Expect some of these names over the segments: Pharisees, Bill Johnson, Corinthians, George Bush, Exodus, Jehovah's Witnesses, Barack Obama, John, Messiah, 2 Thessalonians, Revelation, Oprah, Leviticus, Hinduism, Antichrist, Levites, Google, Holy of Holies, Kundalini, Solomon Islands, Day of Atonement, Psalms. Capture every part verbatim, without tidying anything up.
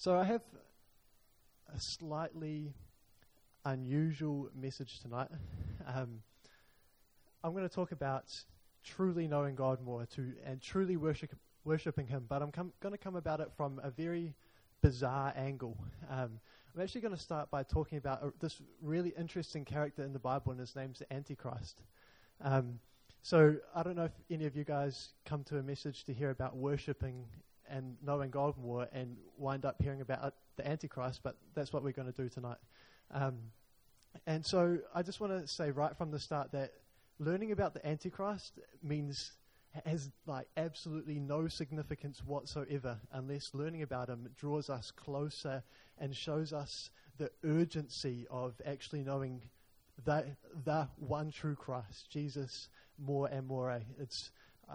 So I have a slightly unusual message tonight. Um, I'm going to talk about truly knowing God more to and truly worship, worshiping Him, but I'm com- going to come about it from a very bizarre angle. Um, I'm actually going to start by talking about a, this really interesting character in the Bible, and his name's the Antichrist. Um, so I don't know if any of you guys come to a message to hear about worshiping and knowing God more and wind up hearing about the Antichrist, but that's what we're going to do tonight. Um, and so I just want to say right from the start that learning about the Antichrist means has like absolutely no significance whatsoever unless learning about him draws us closer and shows us the urgency of actually knowing the, the one true Christ, Jesus, more and more. It's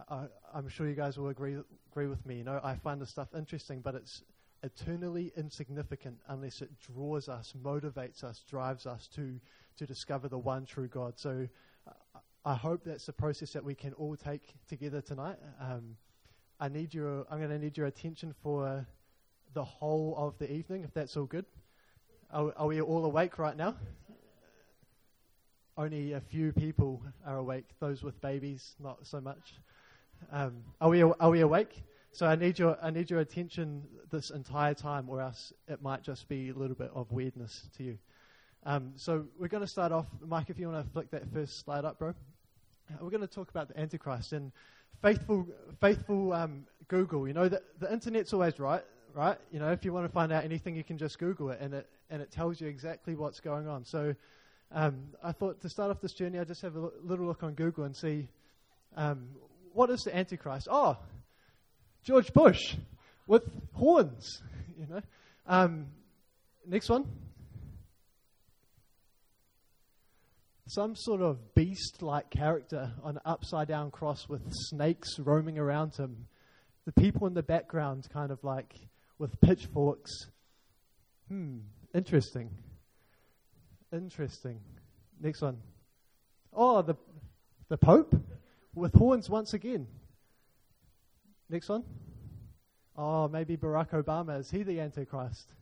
I, I'm sure you guys will agree agree with me. You know, I find this stuff interesting, but it's eternally insignificant unless it draws us, motivates us, drives us to to discover the one true God. So uh, I hope that's the process that we can all take together tonight. Um, I need your I'm going to need your attention for the whole of the evening, if that's all good. Are, are we all awake right now? Only a few people are awake. Those with babies, not so much. Um, are we are we awake? So I need your I need your attention this entire time, or else it might just be a little bit of weirdness to you. Um, so we're going to start off, Mike. If you want to flick that first slide up, bro, we're going to talk about the Antichrist. And faithful faithful um, Google. You know that the internet's always right, right? You know, if you want to find out anything, you can just Google it, and it and it tells you exactly what's going on. So Um, I thought to start off this journey, I'd just have a little look on Google and see, um, what is the Antichrist? Oh, George Bush with horns, you know. Um, next one. Some sort of beast-like character on an upside-down cross with snakes roaming around him. The people in the background kind of like with pitchforks. Hmm, interesting. Interesting. Next one. Oh, the the Pope with horns once again. Next one. Oh, maybe Barack Obama. Is he the Antichrist?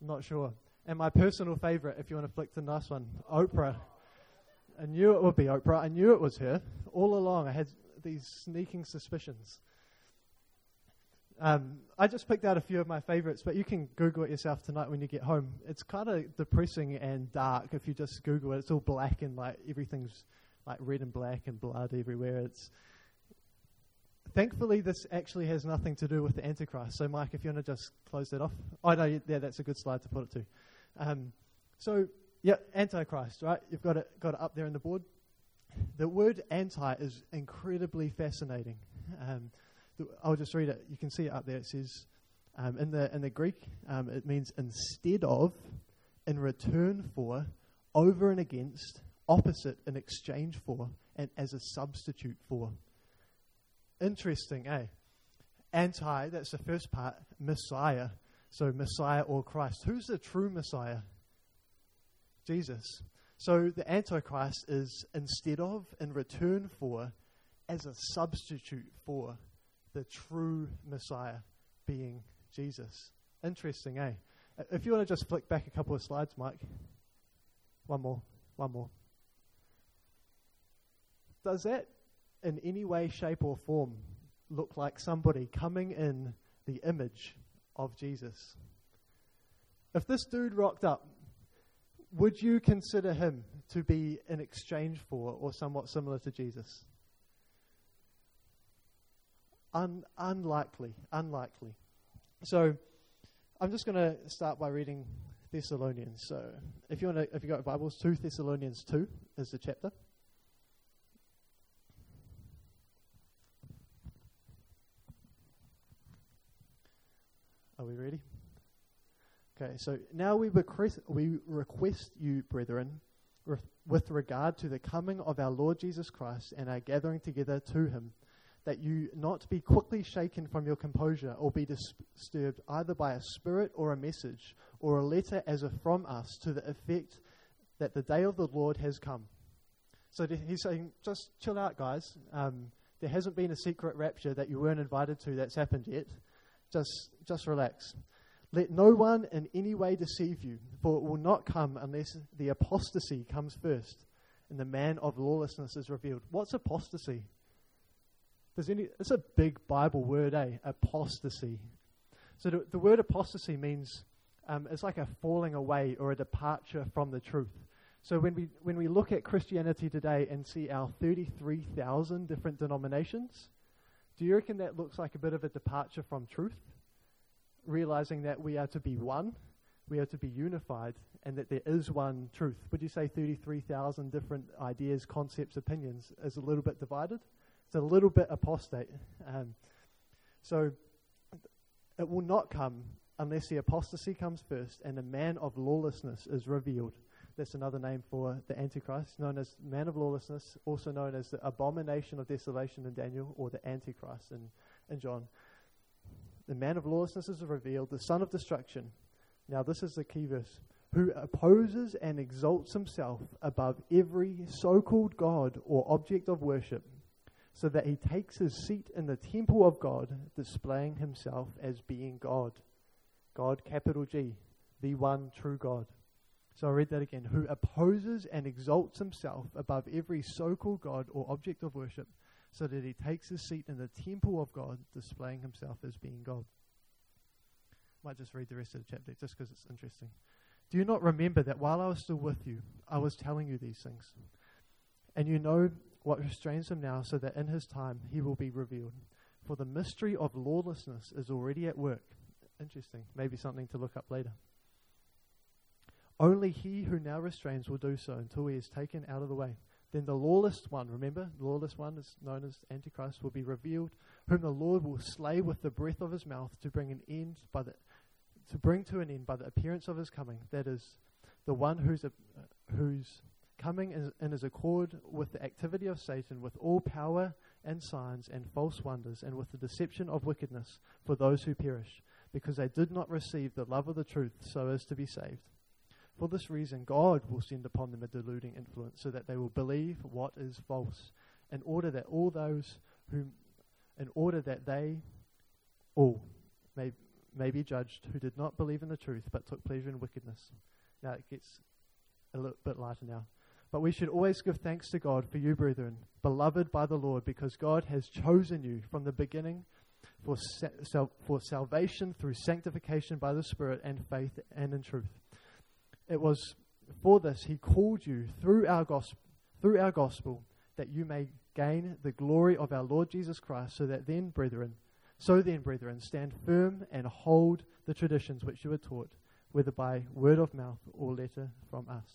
I'm not sure. And my personal favorite, if you want to flick to the nice one, Oprah. I knew it would be Oprah. I knew it was her. All along, I had these sneaking suspicions. Um, I just picked out a few of my favorites, but you can Google it yourself tonight when you get home. It's kind of depressing and dark if you just Google it. It's all black and like everything's like red and black and blood everywhere. It's thankfully this actually has nothing to do with the Antichrist. So Mike, if you want to just close that off. Oh no, yeah, that's a good slide to put it to. Um, so yeah, Antichrist, right? You've got it, got it up there on the board. The word anti is incredibly fascinating. Um, I'll just read it. You can see it up there. It says, um, in the in the Greek, um, it means instead of, in return for, over and against, opposite, in exchange for, and as a substitute for. Interesting, eh? Anti, that's the first part, Messiah. So Messiah or Christ. Who's the true Messiah? Jesus. So the Antichrist is instead of, in return for, as a substitute for the true Messiah being Jesus. Interesting, eh? If you want to just flick back a couple of slides, Mike. One more, one more. Does that in any way, shape or form look like somebody coming in the image of Jesus? If this dude rocked up, would you consider him to be in exchange for or somewhat similar to Jesus? Un- unlikely, unlikely. So I'm just going to start by reading Thessalonians. So if you want to, if you got Bibles, Second Thessalonians two is the chapter. Are we ready? Okay, so now we request, we request you, brethren, re- with regard to the coming of our Lord Jesus Christ and our gathering together to him, that you not be quickly shaken from your composure or be disturbed either by a spirit or a message or a letter as if from us to the effect that the day of the Lord has come. So he's saying, just chill out, guys. Um, there hasn't been a secret rapture that you weren't invited to that's happened yet. Just just relax. Let no one in any way deceive you, for it will not come unless the apostasy comes first and the man of lawlessness is revealed. What's apostasy? There's any, it's a big Bible word, eh? Apostasy. So the, the word apostasy means um, it's like a falling away or a departure from the truth. So when we when we look at Christianity today and see our thirty-three thousand different denominations, do you reckon that looks like a bit of a departure from truth? Realizing that we are to be one, we are to be unified, and that there is one truth. Would you say thirty-three thousand different ideas, concepts, opinions is a little bit divided? It's a little bit apostate. Um, so it will not come unless the apostasy comes first and the man of lawlessness is revealed. That's another name for the Antichrist, known as man of lawlessness, also known as the abomination of desolation in Daniel, or the Antichrist in, in John. The man of lawlessness is revealed, the son of destruction. Now this is the key verse. Who opposes and exalts himself above every so-called God or object of worship, so that he takes his seat in the temple of God, displaying himself as being God. God, capital G, the one true God. So I read that again. Who opposes and exalts himself above every so-called God or object of worship, so that he takes his seat in the temple of God, displaying himself as being God. Might just read the rest of the chapter, just because it's interesting. Do you not remember that while I was still with you, I was telling you these things? And you know what restrains him now, so that in his time he will be revealed. For the mystery of lawlessness is already at work. Interesting. Maybe something to look up later. Only he who now restrains will do so until he is taken out of the way. Then the lawless one, remember, the lawless one is known as Antichrist, will be revealed, whom the Lord will slay with the breath of his mouth to bring an end by the, to bring to an end by the appearance of his coming. That is, the one whose whose coming is in his accord with the activity of Satan, with all power and signs and false wonders, and with the deception of wickedness for those who perish, because they did not receive the love of the truth so as to be saved. For this reason, God will send upon them a deluding influence, so that they will believe what is false, in order that all those who, in order that they all may may be judged who did not believe in the truth but took pleasure in wickedness. Now it gets a little bit lighter now. But we should always give thanks to God for you, brethren, beloved by the Lord, because God has chosen you from the beginning for sal- for salvation through sanctification by the Spirit and faith and in truth. It was for this he called you through our gospel, through our gospel, that you may gain the glory of our Lord Jesus Christ. So that then, brethren, so then, brethren, stand firm and hold the traditions which you were taught, whether by word of mouth or letter from us.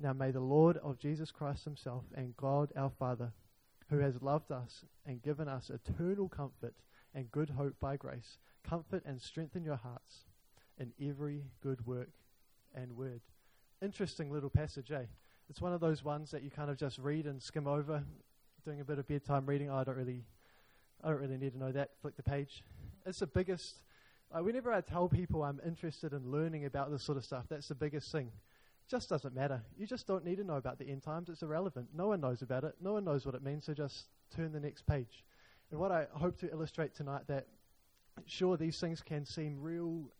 Now may the Lord of Jesus Christ himself and God our Father, who has loved us and given us eternal comfort and good hope by grace, comfort and strengthen your hearts in every good work and word. Interesting little passage, eh? It's one of those ones that you kind of just read and skim over, doing a bit of bedtime reading. Oh, I don't really, I don't really need to know that. Flick the page. It's the biggest. Uh, whenever I tell people I'm interested in learning about this sort of stuff, that's the biggest thing. It just doesn't matter. You just don't need to know about the end times. It's irrelevant. No one knows about it. No one knows what it means. So just turn the next page. And what I hope to illustrate tonight, that sure, these things can seem real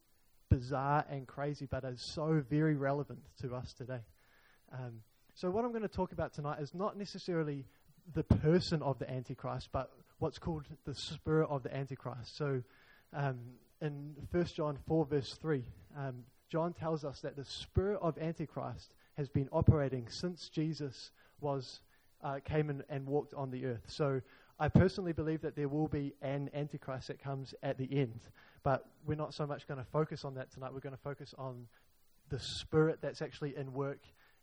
bizarre and crazy, but is so very relevant to us today. Um, so what I'm going to talk about tonight is not necessarily the person of the Antichrist, but what's called the spirit of the Antichrist. So um, in First John four verse three, um, John tells us that the spirit of Antichrist has been operating since Jesus was uh, came in and walked on the earth. So I personally believe that there will be an Antichrist that comes at the end, but we're not so much going to focus on that tonight. We're going to focus on the spirit that's actually in work,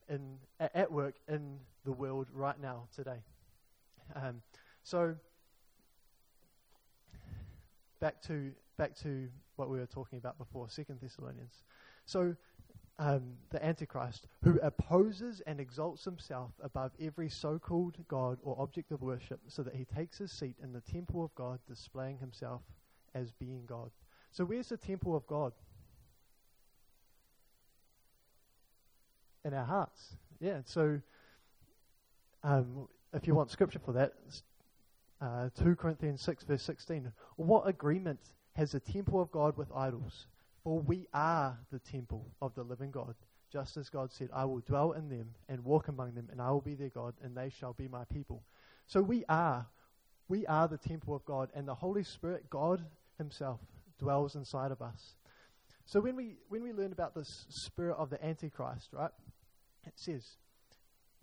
in at work in the world right now, today. Um, so back to back to what we were talking about before, Second Thessalonians. So um, the Antichrist, who opposes and exalts himself above every so-called God or object of worship, so that he takes his seat in the temple of God, displaying himself as being God. So where's the temple of God? In our hearts. Yeah, so um, if you want scripture for that, uh, Second Corinthians six verse sixteen. What agreement has the temple of God with idols? For we are the temple of the living God, just as God said, I will dwell in them and walk among them, and I will be their God, and they shall be my people. So we are, we are the temple of God, and the Holy Spirit, God himself, dwells inside of us. So when we when we learn about this spirit of the Antichrist, right, it says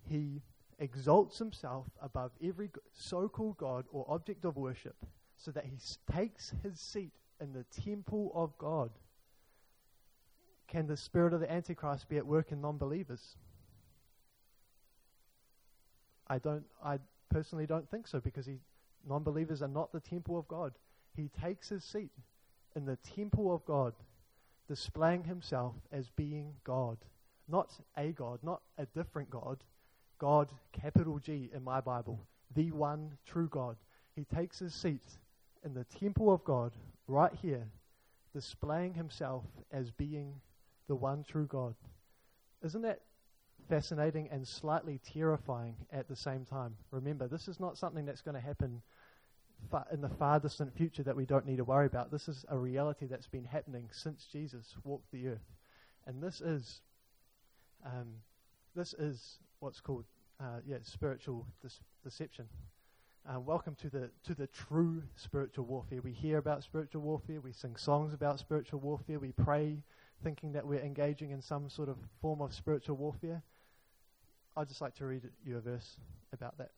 he exalts himself above every so-called God or object of worship, so that he takes his seat in the temple of God. Can the spirit of the Antichrist be at work in non-believers? I don't. I personally don't think so, because he, non-believers are not the temple of God. He takes his seat in the temple of God, displaying himself as being God. Not a God, not a different God. God, capital G in my Bible, the one true God. He takes his seat in the temple of God right here, displaying himself as being the one true God. Isn't that fascinating and slightly terrifying at the same time? Remember, this is not something that's going to happen far in the far distant future that we don't need to worry about. This is a reality that's been happening since Jesus walked the earth. And this is um, this is what's called uh, yeah, spiritual dis- deception. Uh, welcome to the to the true spiritual warfare. We hear about spiritual warfare. We sing songs about spiritual warfare. We pray thinking that we're engaging in some sort of form of spiritual warfare. I'd just like to read you a verse about that.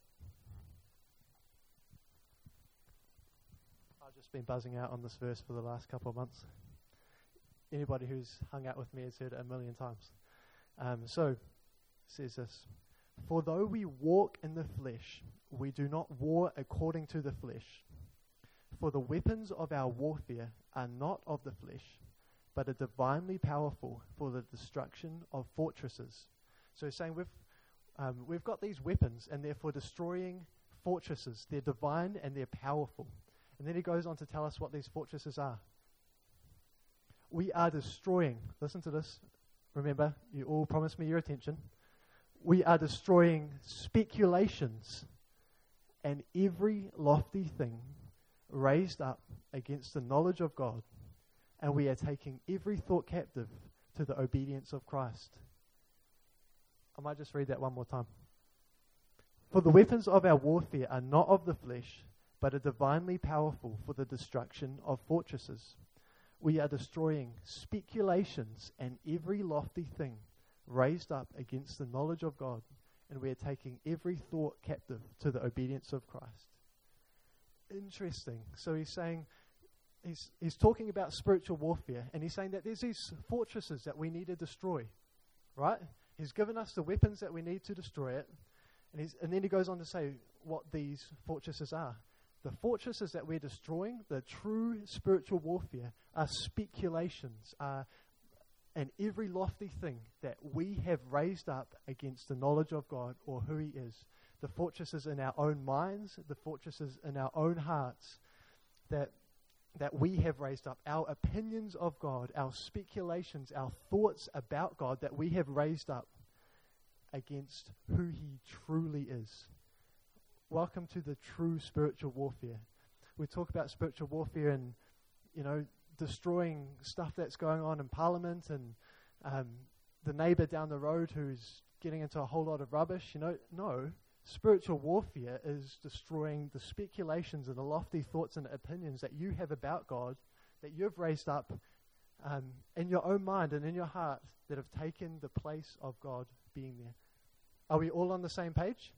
I've just been buzzing out on this verse for the last couple of months. Anybody who's hung out with me has heard it a million times. Um, so, it says this. For though we walk in the flesh, we do not war according to the flesh. For the weapons of our warfare are not of the flesh, but are divinely powerful for the destruction of fortresses. So he's saying we've, um, we've got these weapons, and they're for destroying fortresses. They're divine and they're powerful. And then he goes on to tell us what these fortresses are. We are destroying, listen to this, remember, you all promised me your attention. We are destroying speculations and every lofty thing raised up against the knowledge of God, and we are taking every thought captive to the obedience of Christ. I might just read that one more time. For the weapons of our warfare are not of the flesh, but are divinely powerful for the destruction of fortresses. We are destroying speculations and every lofty thing raised up against the knowledge of God, and we are taking every thought captive to the obedience of Christ. Interesting. So he's saying, he's he's talking about spiritual warfare, and he's saying that there's these fortresses that we need to destroy, right? He's given us the weapons that we need to destroy it, and he's, and then he goes on to say what these fortresses are. The fortresses that we're destroying, the true spiritual warfare, are speculations, are and every lofty thing that we have raised up against the knowledge of God or who he is. The fortresses in our own minds, the fortresses in our own hearts that that we have raised up, our opinions of God, our speculations, our thoughts about God that we have raised up against who he truly is. Welcome to the true spiritual warfare. We talk about spiritual warfare and, you know, destroying stuff that's going on in Parliament and um, the neighbour down the road who's getting into a whole lot of rubbish. You know, no, spiritual warfare is destroying the speculations and the lofty thoughts and opinions that you have about God, that you've raised up um, in your own mind and in your heart that have taken the place of God being there. Are we all on the same page?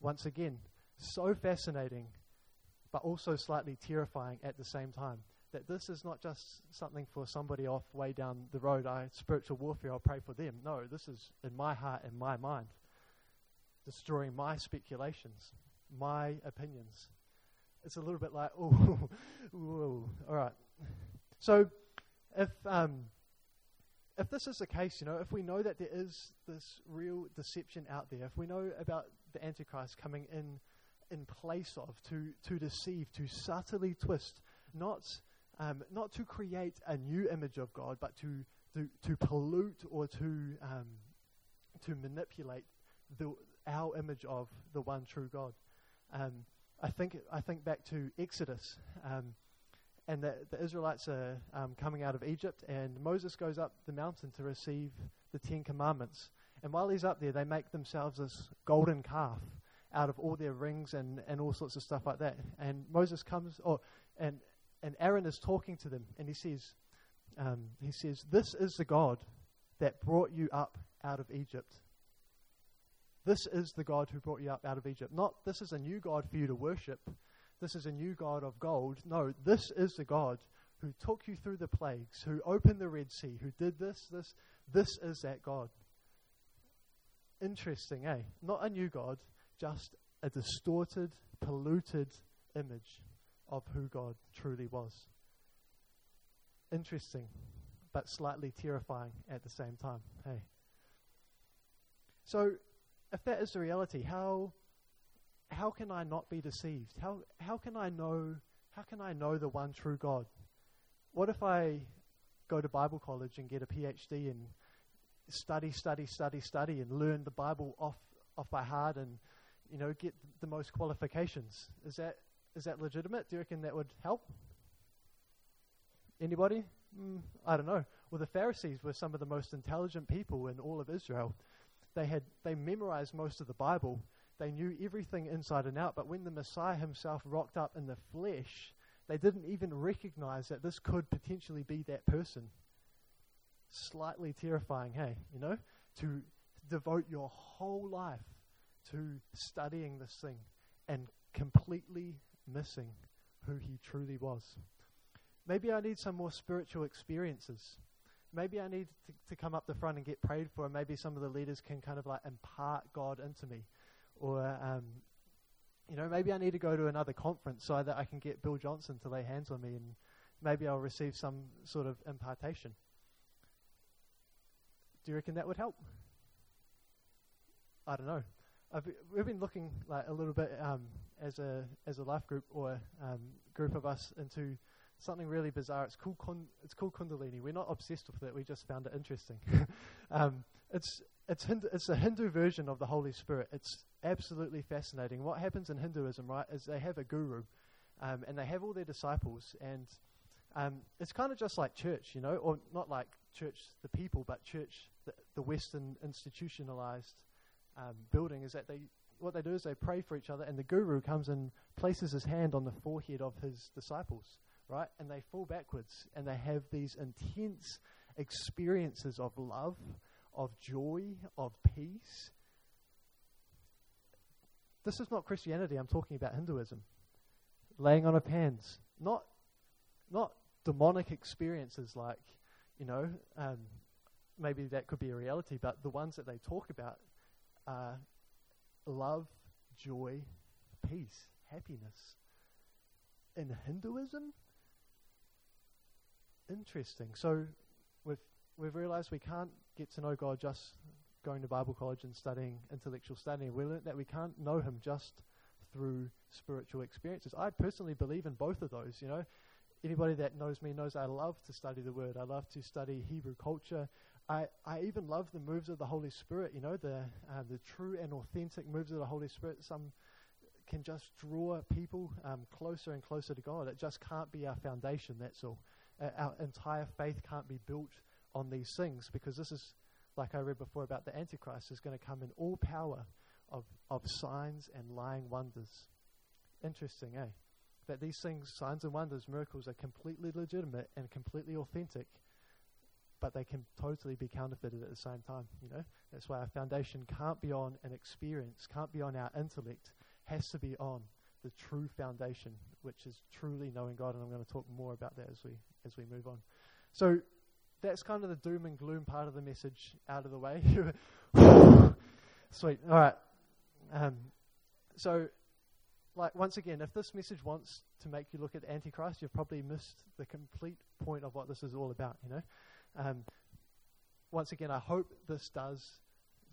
Once again, so fascinating, but also slightly terrifying at the same time. That this is not just something for somebody off way down the road, I spiritual warfare, I'll pray for them. No, this is in my heart and my mind, destroying my speculations, my opinions. It's a little bit like, oh, all right. So if um, if this is the case, you know, if we know that there is this real deception out there, if we know about the Antichrist coming in in place of, to, to deceive, to subtly twist, not... Um, not to create a new image of God, but to to, to pollute or to um, to manipulate the, our image of the one true God. Um, I think I think back to Exodus. Um, and that the Israelites are um, coming out of Egypt, and Moses goes up the mountain to receive the Ten Commandments. And while he's up there, they make themselves this golden calf out of all their rings and, and all sorts of stuff like that. And Moses comes, or and and Aaron is talking to them, and he says, um, he says, "This is the God that brought you up out of Egypt. This is the God who brought you up out of Egypt. Not this is a new God for you to worship. This is a new God of gold. No, this is the God who took you through the plagues, who opened the Red Sea, who did this, this. This is that God." Interesting, eh? Not a new God, just a distorted, polluted image of who God truly was. Interesting, but slightly terrifying at the same time, hey? So, if that is the reality, how... How can I not be deceived? How how can I know how can I know the one true God? What if I go to Bible college and get a P H D and study, study, study, study and learn the Bible off, off by heart and, you know, get the most qualifications? Is that is that legitimate? Do you reckon that would help? Anybody? Mm, I don't know. Well, the Pharisees were some of the most intelligent people in all of Israel. They had they memorized most of the Bible. They knew everything inside and out, but when the Messiah himself rocked up in the flesh, they didn't even recognize that this could potentially be that person. Slightly terrifying, hey, you know, to devote your whole life to studying this thing and completely missing who he truly was. Maybe I need some more spiritual experiences. Maybe I need to, to come up the front and get prayed for, and maybe some of the leaders can kind of like impart God into me. Or, um, you know, maybe I need to go to another conference so that I can get Bill Johnson to lay hands on me, and maybe I'll receive some sort of impartation. Do you reckon that would help? I don't know. I've, we've been looking like a little bit um, as a as a life group or um, group of us into something really bizarre. It's called Kun- it's called Kundalini. We're not obsessed with it. We just found it interesting. um, it's It's Hindu, it's a Hindu version of the Holy Spirit. It's absolutely fascinating. What happens in Hinduism, right, is they have a guru, um, and they have all their disciples, and um, it's kind of just like church, you know, or not like church, the people, but church, the, the Western institutionalized um, building, is that they what they do is they pray for each other, and the guru comes and places his hand on the forehead of his disciples, right, and they fall backwards, and they have these intense experiences of love, of joy, of peace. This is not Christianity. I'm talking about Hinduism. Laying on of hands. Not not demonic experiences like, you know, um, maybe that could be a reality, but the ones that they talk about are love, joy, peace, happiness. In Hinduism? Interesting. So we've, we've realized we can't get to know God just going to Bible college and studying intellectual study. We learnt that we can't know him just through spiritual experiences. I personally believe in both of those, you know. Anybody that knows me knows I love to study the Word. I love to study Hebrew culture. I, I even love the moves of the Holy Spirit, you know, the uh, the true and authentic moves of the Holy Spirit. Some can just draw people um, closer and closer to God. It just can't be our foundation, that's all. Uh, our entire faith can't be built on these things, because this is, like I read before about the Antichrist, is going to come in all power of, of signs and lying wonders. Interesting, eh? That these things, signs and wonders, miracles, are completely legitimate and completely authentic, but they can totally be counterfeited at the same time, you know? That's why our foundation can't be on an experience, can't be on our intellect, has to be on the true foundation, which is truly knowing God, and I'm going to talk more about that as we as we move on. So, that's kind of the doom and gloom part of the message out of the way. Sweet. All right. Um, so, like, once again, if this message wants to make you look at the Antichrist, you've probably missed the complete point of what this is all about, you know. Um, once again, I hope this does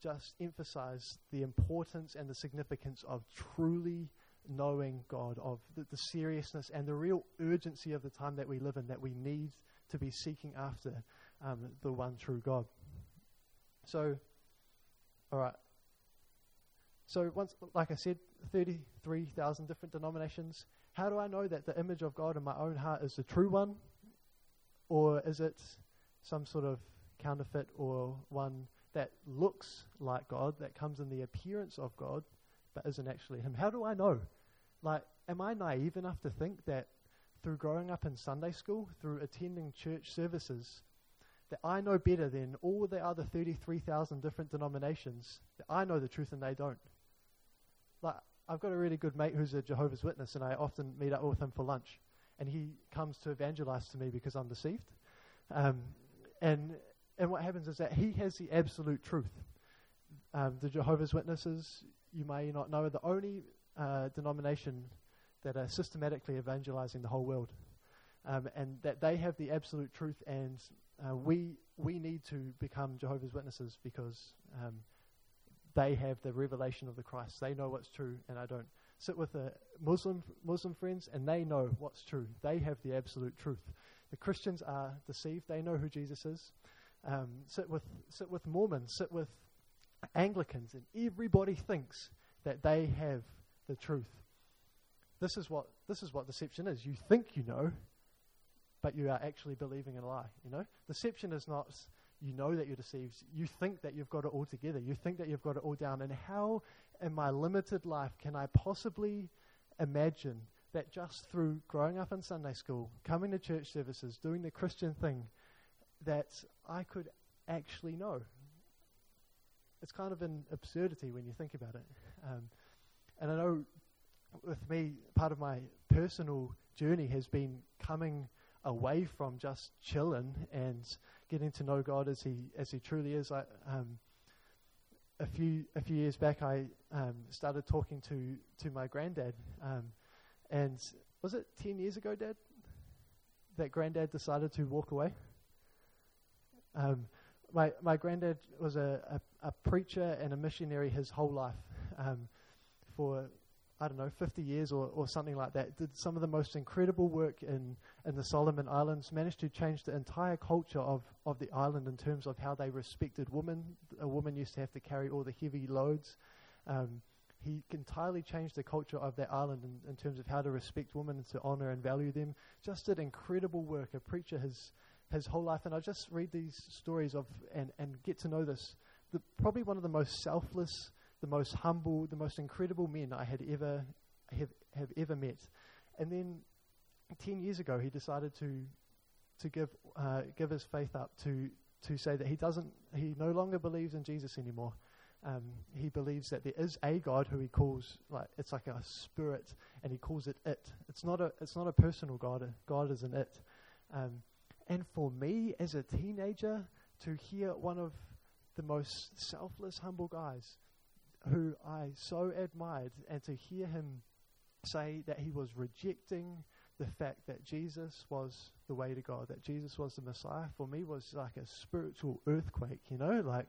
just emphasize the importance and the significance of truly knowing God, of the, the seriousness and the real urgency of the time that we live in, that we need to be seeking after um, the one true God. So, all right. So once, like I said, thirty-three thousand different denominations. How do I know that the image of God in my own heart is the true one? Or is it some sort of counterfeit or one that looks like God, that comes in the appearance of God, but isn't actually him? How do I know? Like, am I naive enough to think that through growing up in Sunday school, through attending church services, that I know better than all the other thirty-three thousand different denominations, that I know the truth and they don't? Like, I've got a really good mate who's a Jehovah's Witness, and I often meet up with him for lunch, and he comes to evangelize to me because I'm deceived. Um, and and what happens is that he has the absolute truth. Um, the Jehovah's Witnesses, you may not know, are the only uh, denomination that are systematically evangelizing the whole world, um, and that they have the absolute truth, and uh, we we need to become Jehovah's Witnesses because um, they have the revelation of the Christ. They know what's true, and I don't. Sit with the Muslim Muslim friends, and they know what's true. They have the absolute truth. The Christians are deceived. They know who Jesus is. Um, sit with sit with Mormons, sit with Anglicans, and everybody thinks that they have the truth. This is what this is what deception is. You think you know, but you are actually believing in a lie. You know, deception is not you know that you're deceived. You think that you've got it all together. You think that you've got it all down. And how, in my limited life, can I possibly imagine that just through growing up in Sunday school, coming to church services, doing the Christian thing, that I could actually know? It's kind of an absurdity when you think about it. Um, and I know. With me, part of my personal journey has been coming away from just chilling and getting to know God as He as He truly is. I, um, a few a few years back, I um, started talking to to my granddad, um, and was it ten years ago, Dad, that granddad decided to walk away? Um, my my granddad was a, a, a preacher and a missionary his whole life, um, for. I don't know, fifty years or, or something like that, did some of the most incredible work in, in the Solomon Islands, managed to change the entire culture of, of the island in terms of how they respected women. A woman used to have to carry all the heavy loads. Um, he entirely changed the culture of that island in, in terms of how to respect women and to honor and value them. Just did incredible work, a preacher his, his whole life. And I just read these stories of and, and get to know this. The, probably one of the most selfless, the most humble, the most incredible men I had ever have, have ever met. And then ten years ago, he decided to to give uh, give his faith up, to to say that he doesn't, he no longer believes in Jesus anymore. Um, he believes that there is a God who he calls, like it's like a spirit, and he calls it it. It's not a it's not a personal God. God is an it. Um, and for me, as a teenager, to hear one of the most selfless, humble guys who I so admired, and to hear him say that he was rejecting the fact that Jesus was the way to God, that Jesus was the Messiah, for me was like a spiritual earthquake, you know, like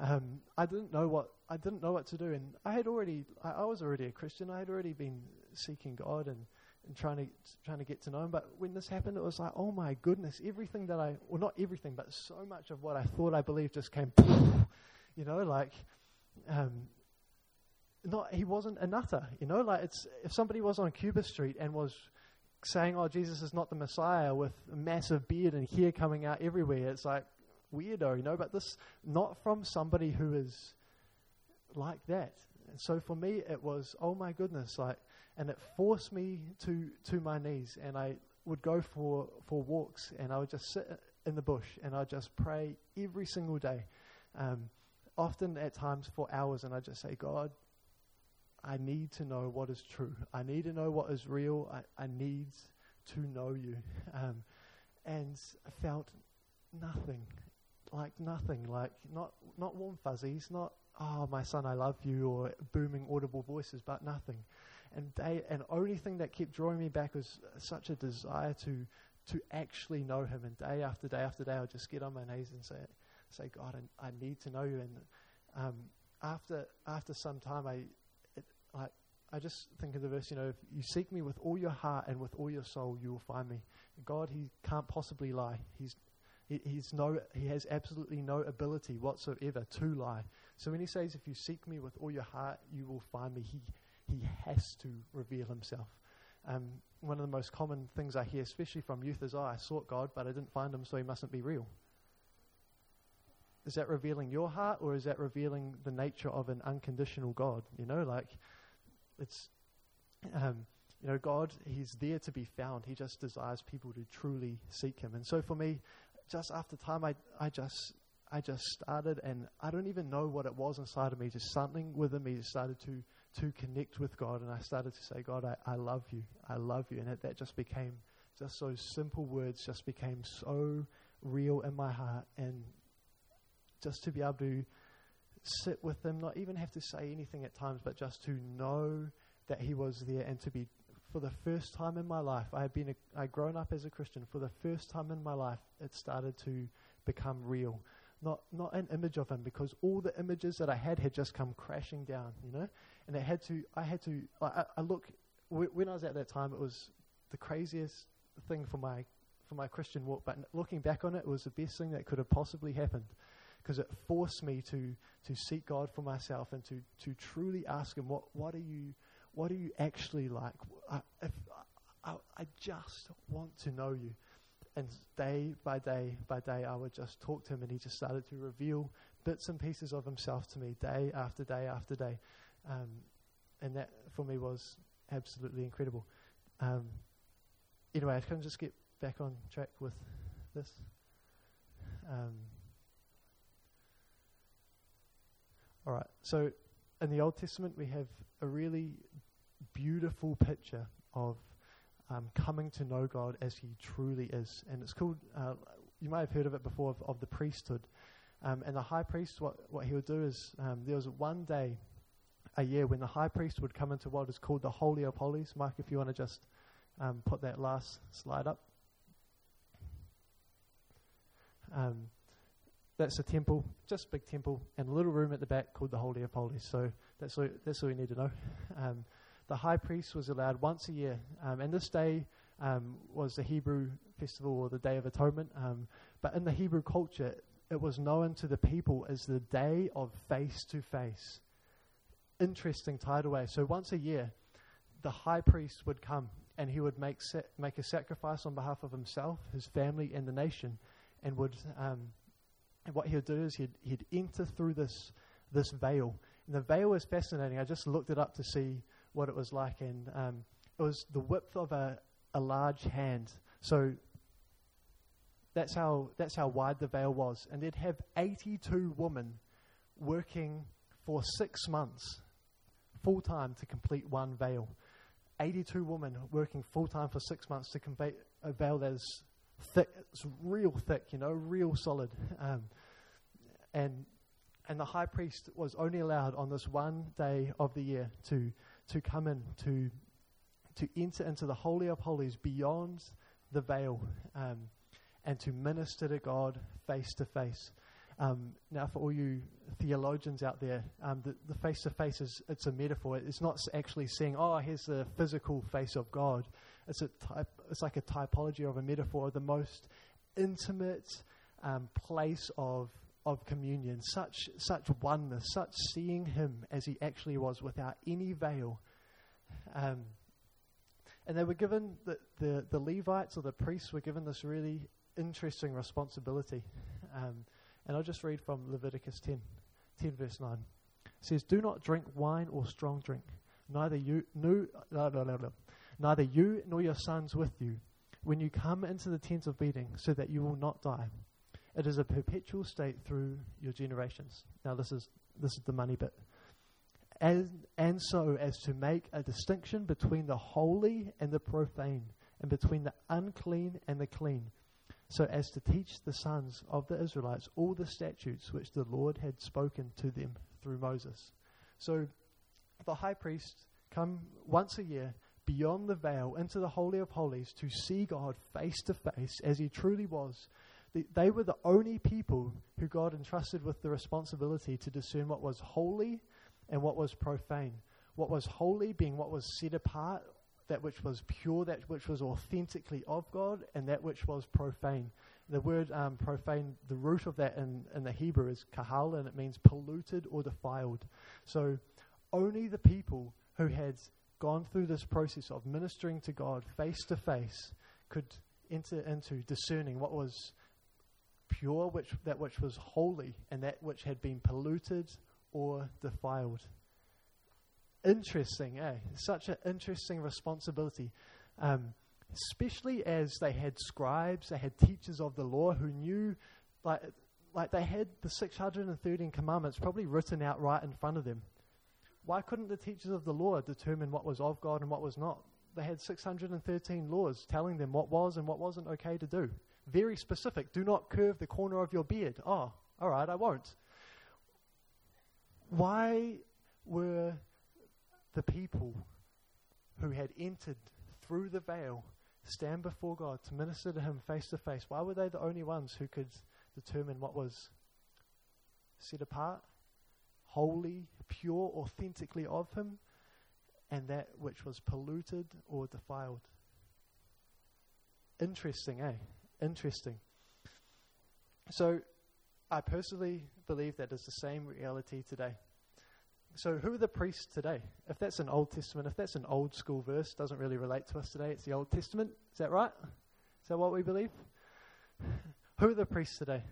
um, I didn't know what I didn't know what to do, and I had already I, I was already a Christian. I had already been seeking God and, and trying to trying to get to know him, but when this happened, it was like, oh my goodness, everything that I well not everything but so much of what I thought I believed just came you know like Um, not he wasn't a nutter, you know. Like it's if somebody was on Cuba Street and was saying, "Oh, Jesus is not the Messiah," with a massive beard and hair coming out everywhere, it's like weirdo, you know. But this not from somebody who is like that. And so for me, it was, "Oh my goodness!" Like, and it forced me to to my knees, and I would go for for walks, and I would just sit in the bush, and I'd just pray every single day. Um, Often at times for hours, and I just say, God, I need to know what is true. I need to know what is real. I, I need to know you. Um, and I felt nothing, like nothing, like not, not warm fuzzies, not, oh, my son, I love you, or booming audible voices, but nothing. And they, and only thing that kept drawing me back was such a desire to to actually know him. And day after day after day, I would just get on my knees and say, Say, God, I, I need to know you. And um, after after some time, I, it, I I just think of the verse, you know, if you seek me with all your heart and with all your soul, you will find me. God, he can't possibly lie. He's He, he's no, he has absolutely no ability whatsoever to lie. So when he says, if you seek me with all your heart, you will find me, he he has to reveal himself. Um, one of the most common things I hear, especially from youth, is, oh, I sought God, but I didn't find him, so he mustn't be real. Is that revealing your heart, or is that revealing the nature of an unconditional God? You know, like, it's, um, you know, God, he's there to be found. He just desires people to truly seek him. And so for me, just after time, I, I just, I just started, and I don't even know what it was inside of me, just something within me started to, to connect with God. And I started to say, God, I, I love you. I love you. And it, that just became, just those simple words just became so real in my heart. And just to be able to sit with him, not even have to say anything at times, but just to know that he was there, and to be, for the first time in my life, I had been, a, I'd grown up as a Christian. For the first time in my life, it started to become real. Not not an image of him, because all the images that I had had just come crashing down, you know? And it had to, I had to, I, I look, w- when I was at that time, it was the craziest thing for my, for my Christian walk, but looking back on it, it was the best thing that could have possibly happened. Because it forced me to to seek God for myself, and to, to truly ask him, what what are you what are you actually like? I, if, I, I just want to know you. And day by day by day, I would just talk to him, and he just started to reveal bits and pieces of himself to me, day after day after day. Um, and that for me was absolutely incredible. Um, anyway, I can just get back on track with this. Um, All right, so in the Old Testament, we have a really beautiful picture of um, coming to know God as he truly is. And it's called, uh, you might have heard of it before, of, of the priesthood. Um, and the high priest, what, what he would do is, um, there was one day a year when the high priest would come into what is called the Holy of Holies. Mike, if you want to just um, put that last slide up. Um That's a temple, just a big temple, and a little room at the back called the Holy of Holies. So that's all, that's all you need to know. Um, the high priest was allowed once a year, um, and this day um, was the Hebrew festival, or the Day of Atonement. Um, but in the Hebrew culture, it was known to the people as the Day of Face to Face. Interesting tidal. So once a year, the high priest would come, and he would make sa- make a sacrifice on behalf of himself, his family, and the nation, and would. Um, And what he'd do is he'd, he'd enter through this this veil. And the veil is fascinating. I just looked it up to see what it was like. And um, it was the width of a, a large hand. So that's how that's how wide the veil was. And they'd have eighty-two women working for six months full-time to complete one veil. eighty-two women working full-time for six months to complete a veil that is thick, it's real thick, you know, real solid. Um, and and the high priest was only allowed on this one day of the year to to come in, to to enter into the Holy of Holies beyond the veil, um, and to minister to God face to face. Um, now, for all you theologians out there, um, the, the face-to-face is, it's a metaphor. It's not actually saying, oh, here's the physical face of God. It's a type, it's like a typology of a metaphor, the most intimate um, place of of communion, such such oneness, such seeing him as he actually was without any veil. Um, and they were given, the, the, the Levites or the priests were given this really interesting responsibility. Um And I'll just read from Leviticus ten, ten verse nine. It says, do not drink wine or strong drink, neither you, no, no, no, no, no. neither you nor your sons with you, when you come into the tent of meeting, so that you will not die. It is a perpetual state through your generations. Now this is this is the money bit. And, and so as to make a distinction between the holy and the profane, and between the unclean and the clean, so as to teach the sons of the Israelites all the statutes which the Lord had spoken to them through Moses. So the high priest come once a year beyond the veil into the Holy of Holies to see God face to face as he truly was. They were the only people who God entrusted with the responsibility to discern what was holy and what was profane. What was holy being what was set apart, that which was pure, that which was authentically of God, and that which was profane, The word um, profane, the root of that in, in the Hebrew is kahal, and it means polluted or defiled. So only the people who had gone through this process of ministering to God face to face could enter into discerning what was pure, which that which was holy, and that which had been polluted or defiled. Interesting, eh? Such an interesting responsibility. Um, especially as they had scribes, they had teachers of the law who knew, like, like they had the six hundred thirteen commandments probably written out right in front of them. Why couldn't the teachers of the law determine what was of God and what was not? They had six hundred thirteen laws telling them what was and what wasn't okay to do. Very specific. Do not curve the corner of your beard. Oh, all right, I won't. Why were the people who had entered through the veil stand before God to minister to him face to face? Why were they the only ones who could determine what was set apart, holy, pure, authentically of him, and that which was polluted or defiled? Interesting, eh? Interesting. So I personally believe that is the same reality today. So who are the priests today? If that's an Old Testament, if that's an old school verse, doesn't really relate to us today. It's the Old Testament. Is that right? Is that what we believe? Who are the priests today?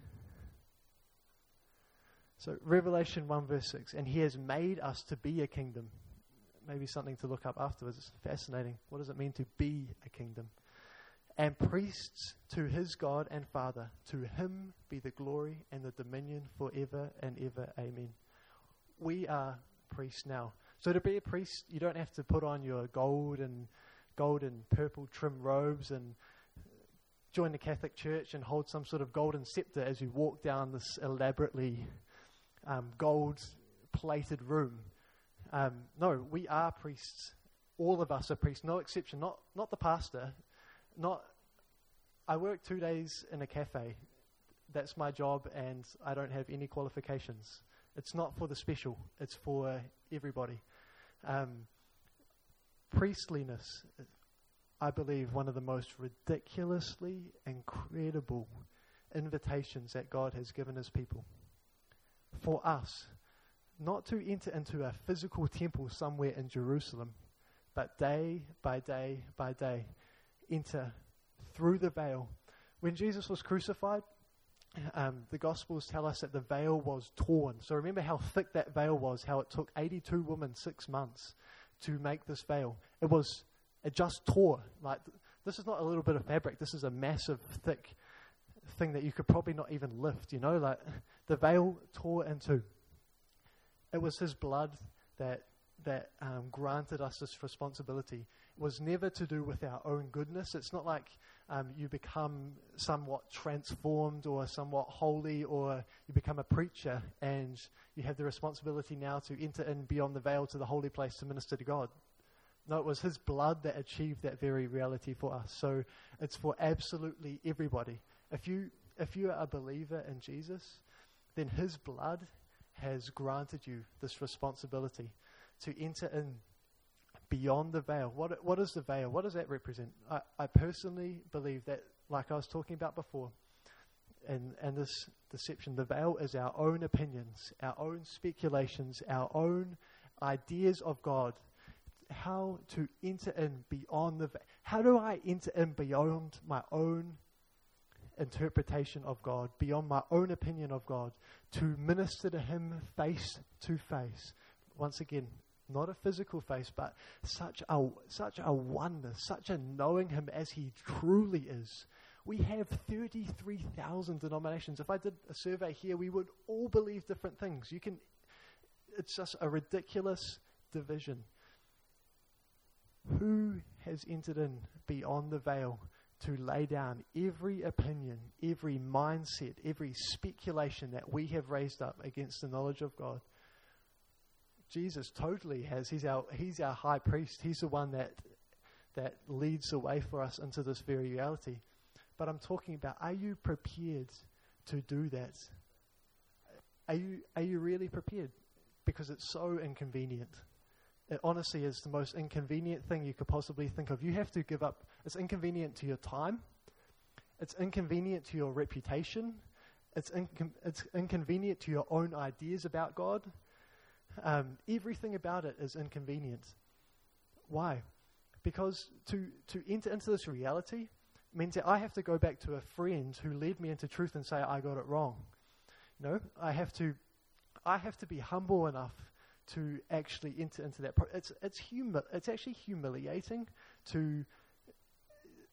So Revelation one verse six, and he has made us to be a kingdom. Maybe something to look up afterwards. It's fascinating. What does it mean to be a kingdom? And priests to his God and Father. To him be the glory and the dominion forever and ever. Amen. We are priests now. So to be a priest, you don't have to put on your gold and gold and purple trim robes and join the Catholic Church and hold some sort of golden scepter as you walk down this elaborately um, gold-plated room. Um, no, we are priests. All of us are priests, no exception. Not not the pastor. Not. I work two days in a cafe. That's my job, and I don't have any qualifications. It's not for the special. It's for everybody. Um, priestliness, I believe, one of the most ridiculously incredible invitations that God has given his people. For us, not to enter into a physical temple somewhere in Jerusalem, but day by day by day, enter through the veil. When Jesus was crucified, Um, the Gospels tell us that the veil was torn. So remember how thick that veil was, how it took eighty-two women six months to make this veil. It was, it just tore. Like, this is not a little bit of fabric. This is a massive, thick thing that you could probably not even lift, you know? Like, the veil tore in two. It was his blood that, that um, granted us this responsibility. It was never to do with our own goodness. It's not like Um, you become somewhat transformed or somewhat holy, or you become a preacher and you have the responsibility now to enter in beyond the veil to the holy place to minister to God. No, it was his blood that achieved that very reality for us. So it's for absolutely everybody. If you if you are a believer in Jesus, then his blood has granted you this responsibility to enter in beyond the veil. What what is the veil? What does that represent? I, I personally believe that, like I was talking about before, and and this deception, the veil is our own opinions, our own speculations, our own ideas of God. How to enter in beyond the veil? How do I enter in beyond my own interpretation of God, beyond my own opinion of God, to minister to him face to face? Once again, not a physical face, but such a such a oneness, such a knowing him as he truly is. We have thirty-three thousand denominations. If I did a survey here, we would all believe different things. You can, it's just a ridiculous division. Who has entered in beyond the veil to lay down every opinion, every mindset, every speculation that we have raised up against the knowledge of God? Jesus totally has. He's our he's our high priest. He's the one that that leads the way for us into this very reality. But I'm talking about, are you prepared to do that? Are you are you really prepared? Because it's so inconvenient. It honestly is the most inconvenient thing you could possibly think of. You have to give up. It's inconvenient to your time. It's inconvenient to your reputation. It's, inco- it's inconvenient to your own ideas about God. Um, everything about it is inconvenient. Why? Because to, to enter into this reality means that I have to go back to a friend who led me into truth and say, I got it wrong. You know, I have to, I have to be humble enough to actually enter into that. Pro- it's it's humi- It's actually humiliating to.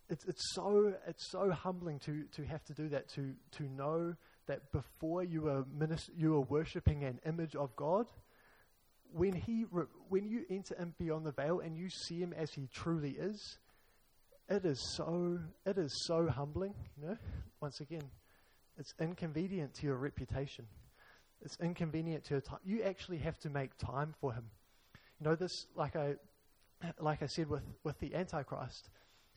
It's it's so it's so humbling to, to have to do that, to to know that before you were minist- you were worshiping an image of God. When he re- when you enter in beyond the veil and you see him as he truly is, it is so it is so humbling. You know, once again, it's inconvenient to your reputation. It's inconvenient to your time. You actually have to make time for him. You know this, like I, like I said with, with the Antichrist,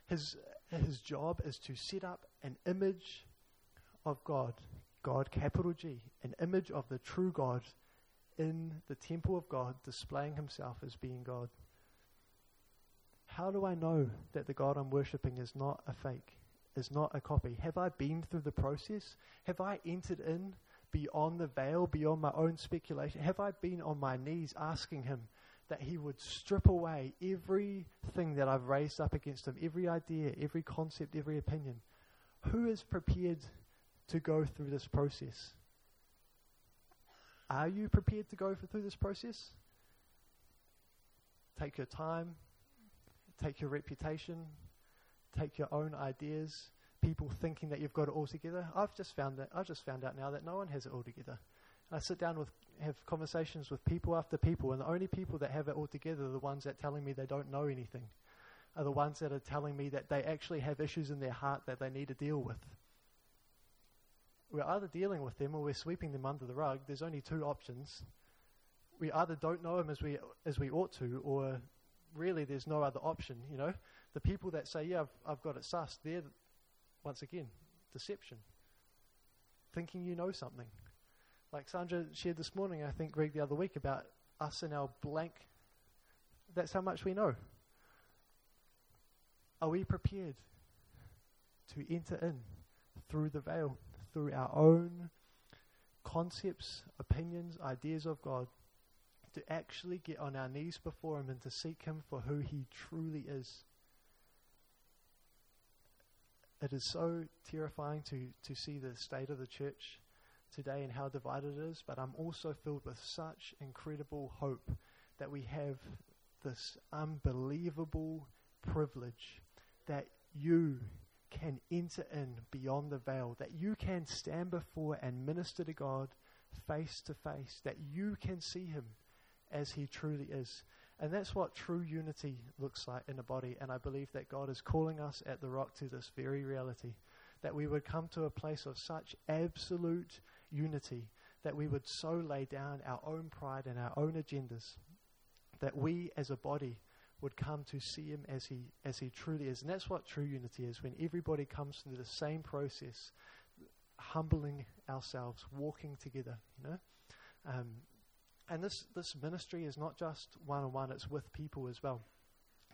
his his job is to set up an image of God, God capital G, an image of the true God in the temple of God, displaying himself as being God. How do I know that the God I'm worshipping is not a fake, is not a copy? Have I been through the process? Have I entered in beyond the veil, beyond my own speculation? Have I been on my knees asking him that he would strip away everything that I've raised up against him, every idea, every concept, every opinion? Who is prepared to go through this process? Are you prepared to go through this process? Take your time, take your reputation, take your own ideas, people thinking that you've got it all together. I've just found that I've just found out now that no one has it all together. And I sit down with, have conversations with people after people, and the only people that have it all together are the ones that are telling me they don't know anything, are the ones that are telling me that they actually have issues in their heart that they need to deal with. We're either dealing with them or we're sweeping them under the rug. There's only two options. We either don't know them as we as we ought to, or really there's no other option. You know, the people that say, yeah, I've, I've got it sussed, they're once again, deception. Thinking you know something. Like Sandra shared this morning, I think Greg the other week, about us and our blank. That's how much we know. Are we prepared to enter in through the veil, through our own concepts, opinions, ideas of God, to actually get on our knees before him and to seek him for who he truly is? It is so terrifying to, to see the state of the church today and how divided it is, but I'm also filled with such incredible hope that we have this unbelievable privilege that you can enter in beyond the veil, that you can stand before and minister to God face to face, that you can see him as he truly is. And that's what true unity looks like in a body. And I believe that God is calling us at the Rock to this very reality, that we would come to a place of such absolute unity that we would so lay down our own pride and our own agendas, that we as a body would come to see him as he as he truly is. And that's what true unity is, when everybody comes through the same process, humbling ourselves, walking together, you know? Um And this, this ministry is not just one-on-one, it's with people as well.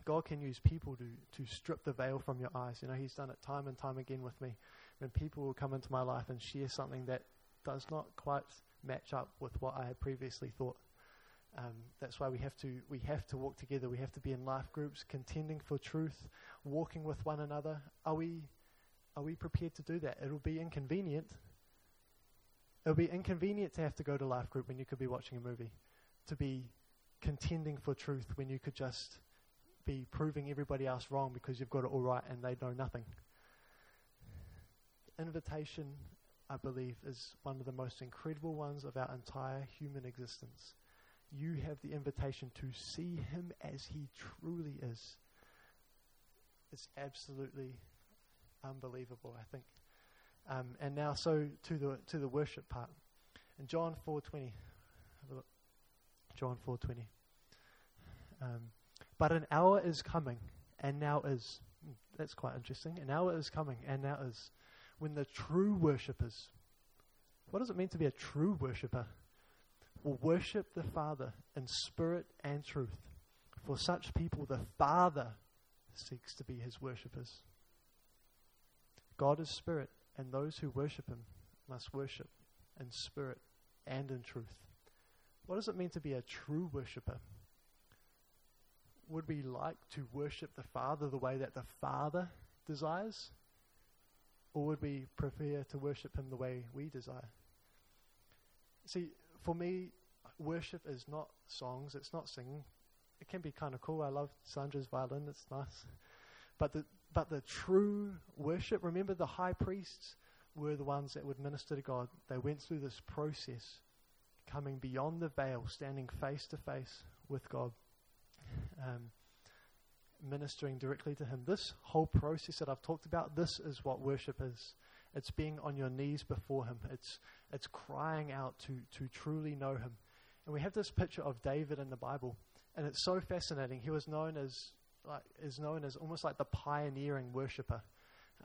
God can use people to, to strip the veil from your eyes. You know, he's done it time and time again with me, when people will come into my life and share something that does not quite match up with what I had previously thought. Um, that's why we have to we have to walk together. We have to be in life groups, contending for truth, walking with one another. Are we, are we prepared to do that? It'll be inconvenient. It'll be inconvenient to have to go to life group when you could be watching a movie, to be contending for truth when you could just be proving everybody else wrong because you've got it all right and they know nothing. Invitation, I believe, is one of the most incredible ones of our entire human existence. You have the invitation to see him as he truly is. It's absolutely unbelievable, I think. Um, and now, so to the to the worship part. In John four twenty, have a look. John four twenty. Um, but an hour is coming, and now is. That's quite interesting. An hour is coming, and now is, when the true worshippers. What does it mean to be a true worshipper? Will worship the Father in spirit and truth. For such people, the Father seeks to be his worshippers. God is spirit, and those who worship him must worship in spirit and in truth. What does it mean to be a true worshiper? Would we like to worship the Father the way that the Father desires? Or would we prefer to worship him the way we desire? See, for me, worship is not songs, it's not singing. It can be kind of cool. I love Sandra's violin, it's nice. But the but the true worship, remember the high priests were the ones that would minister to God. They went through this process, coming beyond the veil, standing face to face with God, um, ministering directly to him. This whole process that I've talked about, this is what worship is. It's being on your knees before him. It's it's crying out to, to truly know him. And we have this picture of David in the Bible, and it's so fascinating. He was known as like is known as almost like the pioneering worshipper.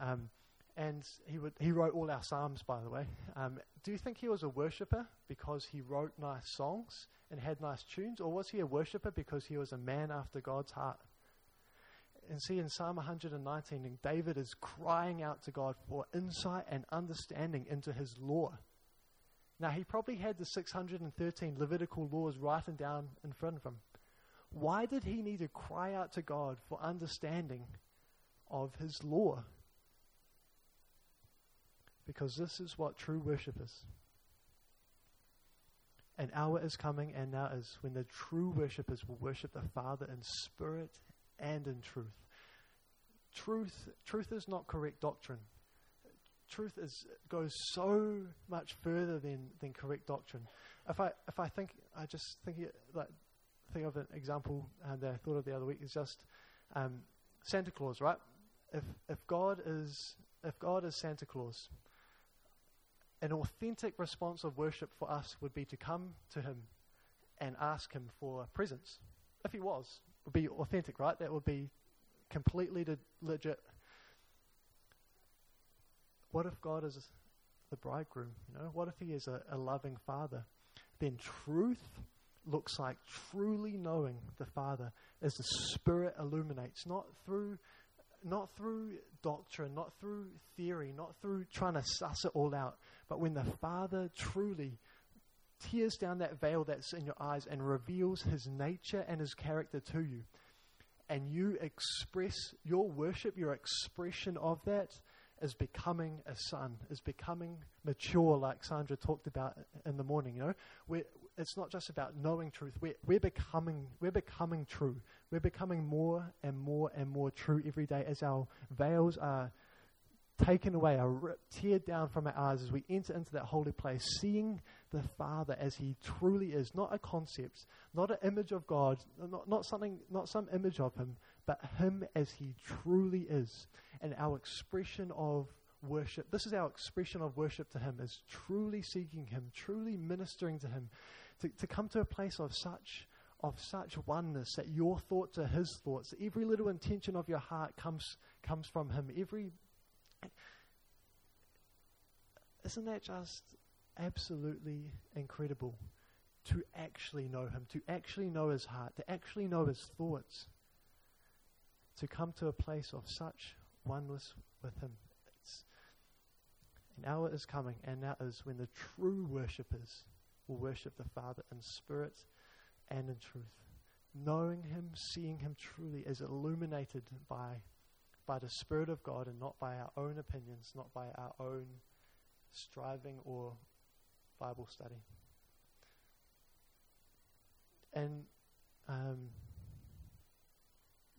Um, and he would he wrote all our Psalms, by the way. Um, do you think he was a worshipper because he wrote nice songs and had nice tunes, or was he a worshipper because he was a man after God's heart? And see, in Psalm one nineteen, David is crying out to God for insight and understanding into his law. Now, he probably had the six hundred thirteen Levitical laws written down in front of him. Why did he need to cry out to God for understanding of his law? Because this is what true worship is. An hour is coming, and now is, when the true worshippers will worship the Father in spirit and in truth. Truth truth is not correct doctrine. Truth is goes so much further than, than correct doctrine. If I if I think I just think it, like think of an example uh, that I thought of the other week is just um, Santa Claus, right? If if God is if God is Santa Claus, an authentic response of worship for us would be to come to him and ask him for presents. If he was, would be authentic, right? That would be completely de- legit. What if God is the bridegroom? You know, what if he is a, a loving father? Then truth looks like truly knowing the Father as the Spirit illuminates, not through, not through doctrine, not through theory, not through trying to suss it all out, but when the Father truly tears down that veil that's in your eyes and reveals his nature and his character to you. And you express your worship, your expression of that is becoming a son, is becoming mature, like Sandra talked about in the morning. You know, we're, it's not just about knowing truth. We're, we're becoming, we're becoming true. We're becoming more and more and more true every day as our veils are taken away, are ripped, teared down from our eyes as we enter into that holy place, seeing the Father as he truly is, not a concept, not an image of God, not, not something, not some image of him, but him as he truly is. And our expression of worship, this is our expression of worship to him, is truly seeking him, truly ministering to him, to, to come to a place of such of such oneness that your thoughts are his thoughts. Every little intention of your heart comes comes from him. Every Isn't that just absolutely incredible to actually know him, to actually know his heart, to actually know his thoughts, to come to a place of such oneness with him? It's, an hour is coming, and now is when the true worshippers will worship the Father in spirit and in truth. Knowing him, seeing him truly is illuminated by by the Spirit of God and not by our own opinions, not by our own striving or Bible study. And um,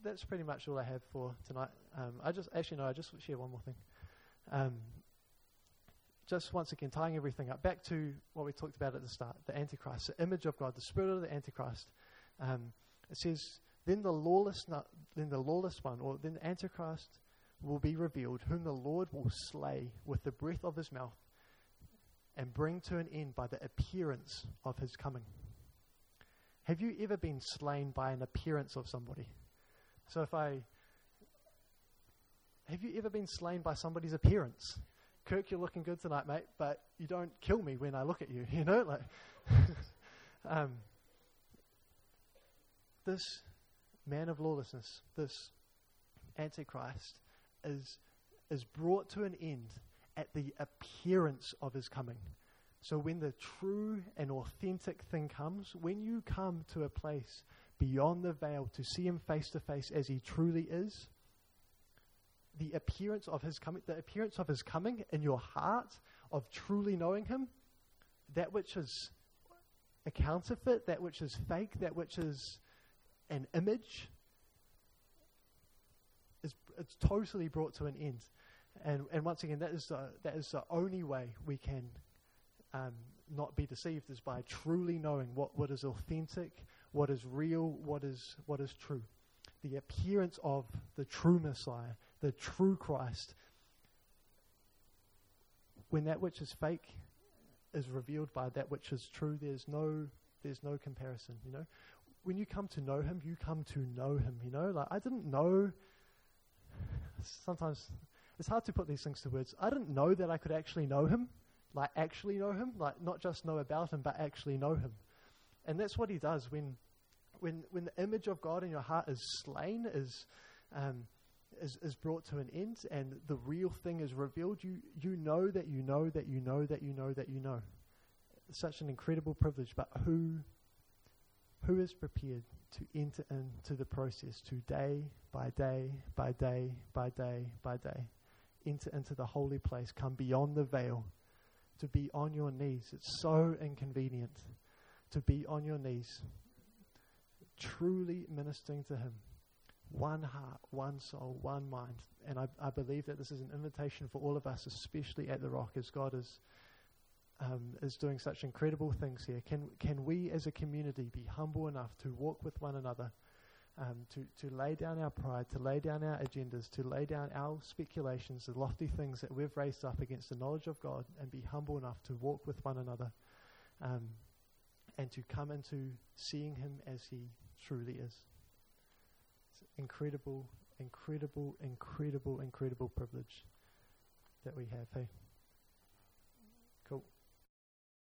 that's pretty much all I have for tonight. Um, I just, actually no, I just share one more thing. Um, just once again, tying everything up, back to what we talked about at the start, the Antichrist, the image of God, the spirit of the Antichrist. Um, it says, Then the lawless, then the lawless one, or then the Antichrist, will be revealed, whom the Lord will slay with the breath of his mouth, and bring to an end by the appearance of his coming. Have you ever been slain by an appearance of somebody? So if I, have you ever been slain by somebody's appearance? Kirk, you're looking good tonight, mate, but you don't kill me when I look at you. You know, like, um, this. Man of lawlessness, this Antichrist, is is brought to an end at the appearance of his coming. So when the true and authentic thing comes, when you come to a place beyond the veil to see him face to face as he truly is, the appearance of his coming, the appearance of his coming in your heart of truly knowing him, that which is a counterfeit, that which is fake, that which is an image, is it's totally brought to an end. And and once again, that is the that is the only way we can um, not be deceived, is by truly knowing what, what is authentic, what is real, what is what is true. The appearance of the true Messiah, the true Christ, when that which is fake is revealed by that which is true, there's no there's no comparison, you know. When you come to know him, you come to know him, you know. Like, I didn't know, sometimes it's hard to put these things to words. I didn't know that I could actually know him, like actually know him, like not just know about him, but actually know him. And that's what he does when when when the image of God in your heart is slain, is um Is, is brought to an end, and the real thing is revealed. You you know that you know that you know that you know that you know. It's such an incredible privilege. But who who is prepared to enter into the process, to day by day by day by day by day, enter into the holy place, come beyond the veil, to be on your knees? It's so inconvenient to be on your knees, truly ministering to him. One heart, one soul, one mind. And I, I believe that this is an invitation for all of us, especially at The Rock, as God is um, is doing such incredible things here. Can can we as a community be humble enough to walk with one another, um, to, to lay down our pride, to lay down our agendas, to lay down our speculations, the lofty things that we've raised up against the knowledge of God, and be humble enough to walk with one another um, and to come into seeing him as he truly is. Incredible, incredible, incredible, incredible privilege that we have, hey?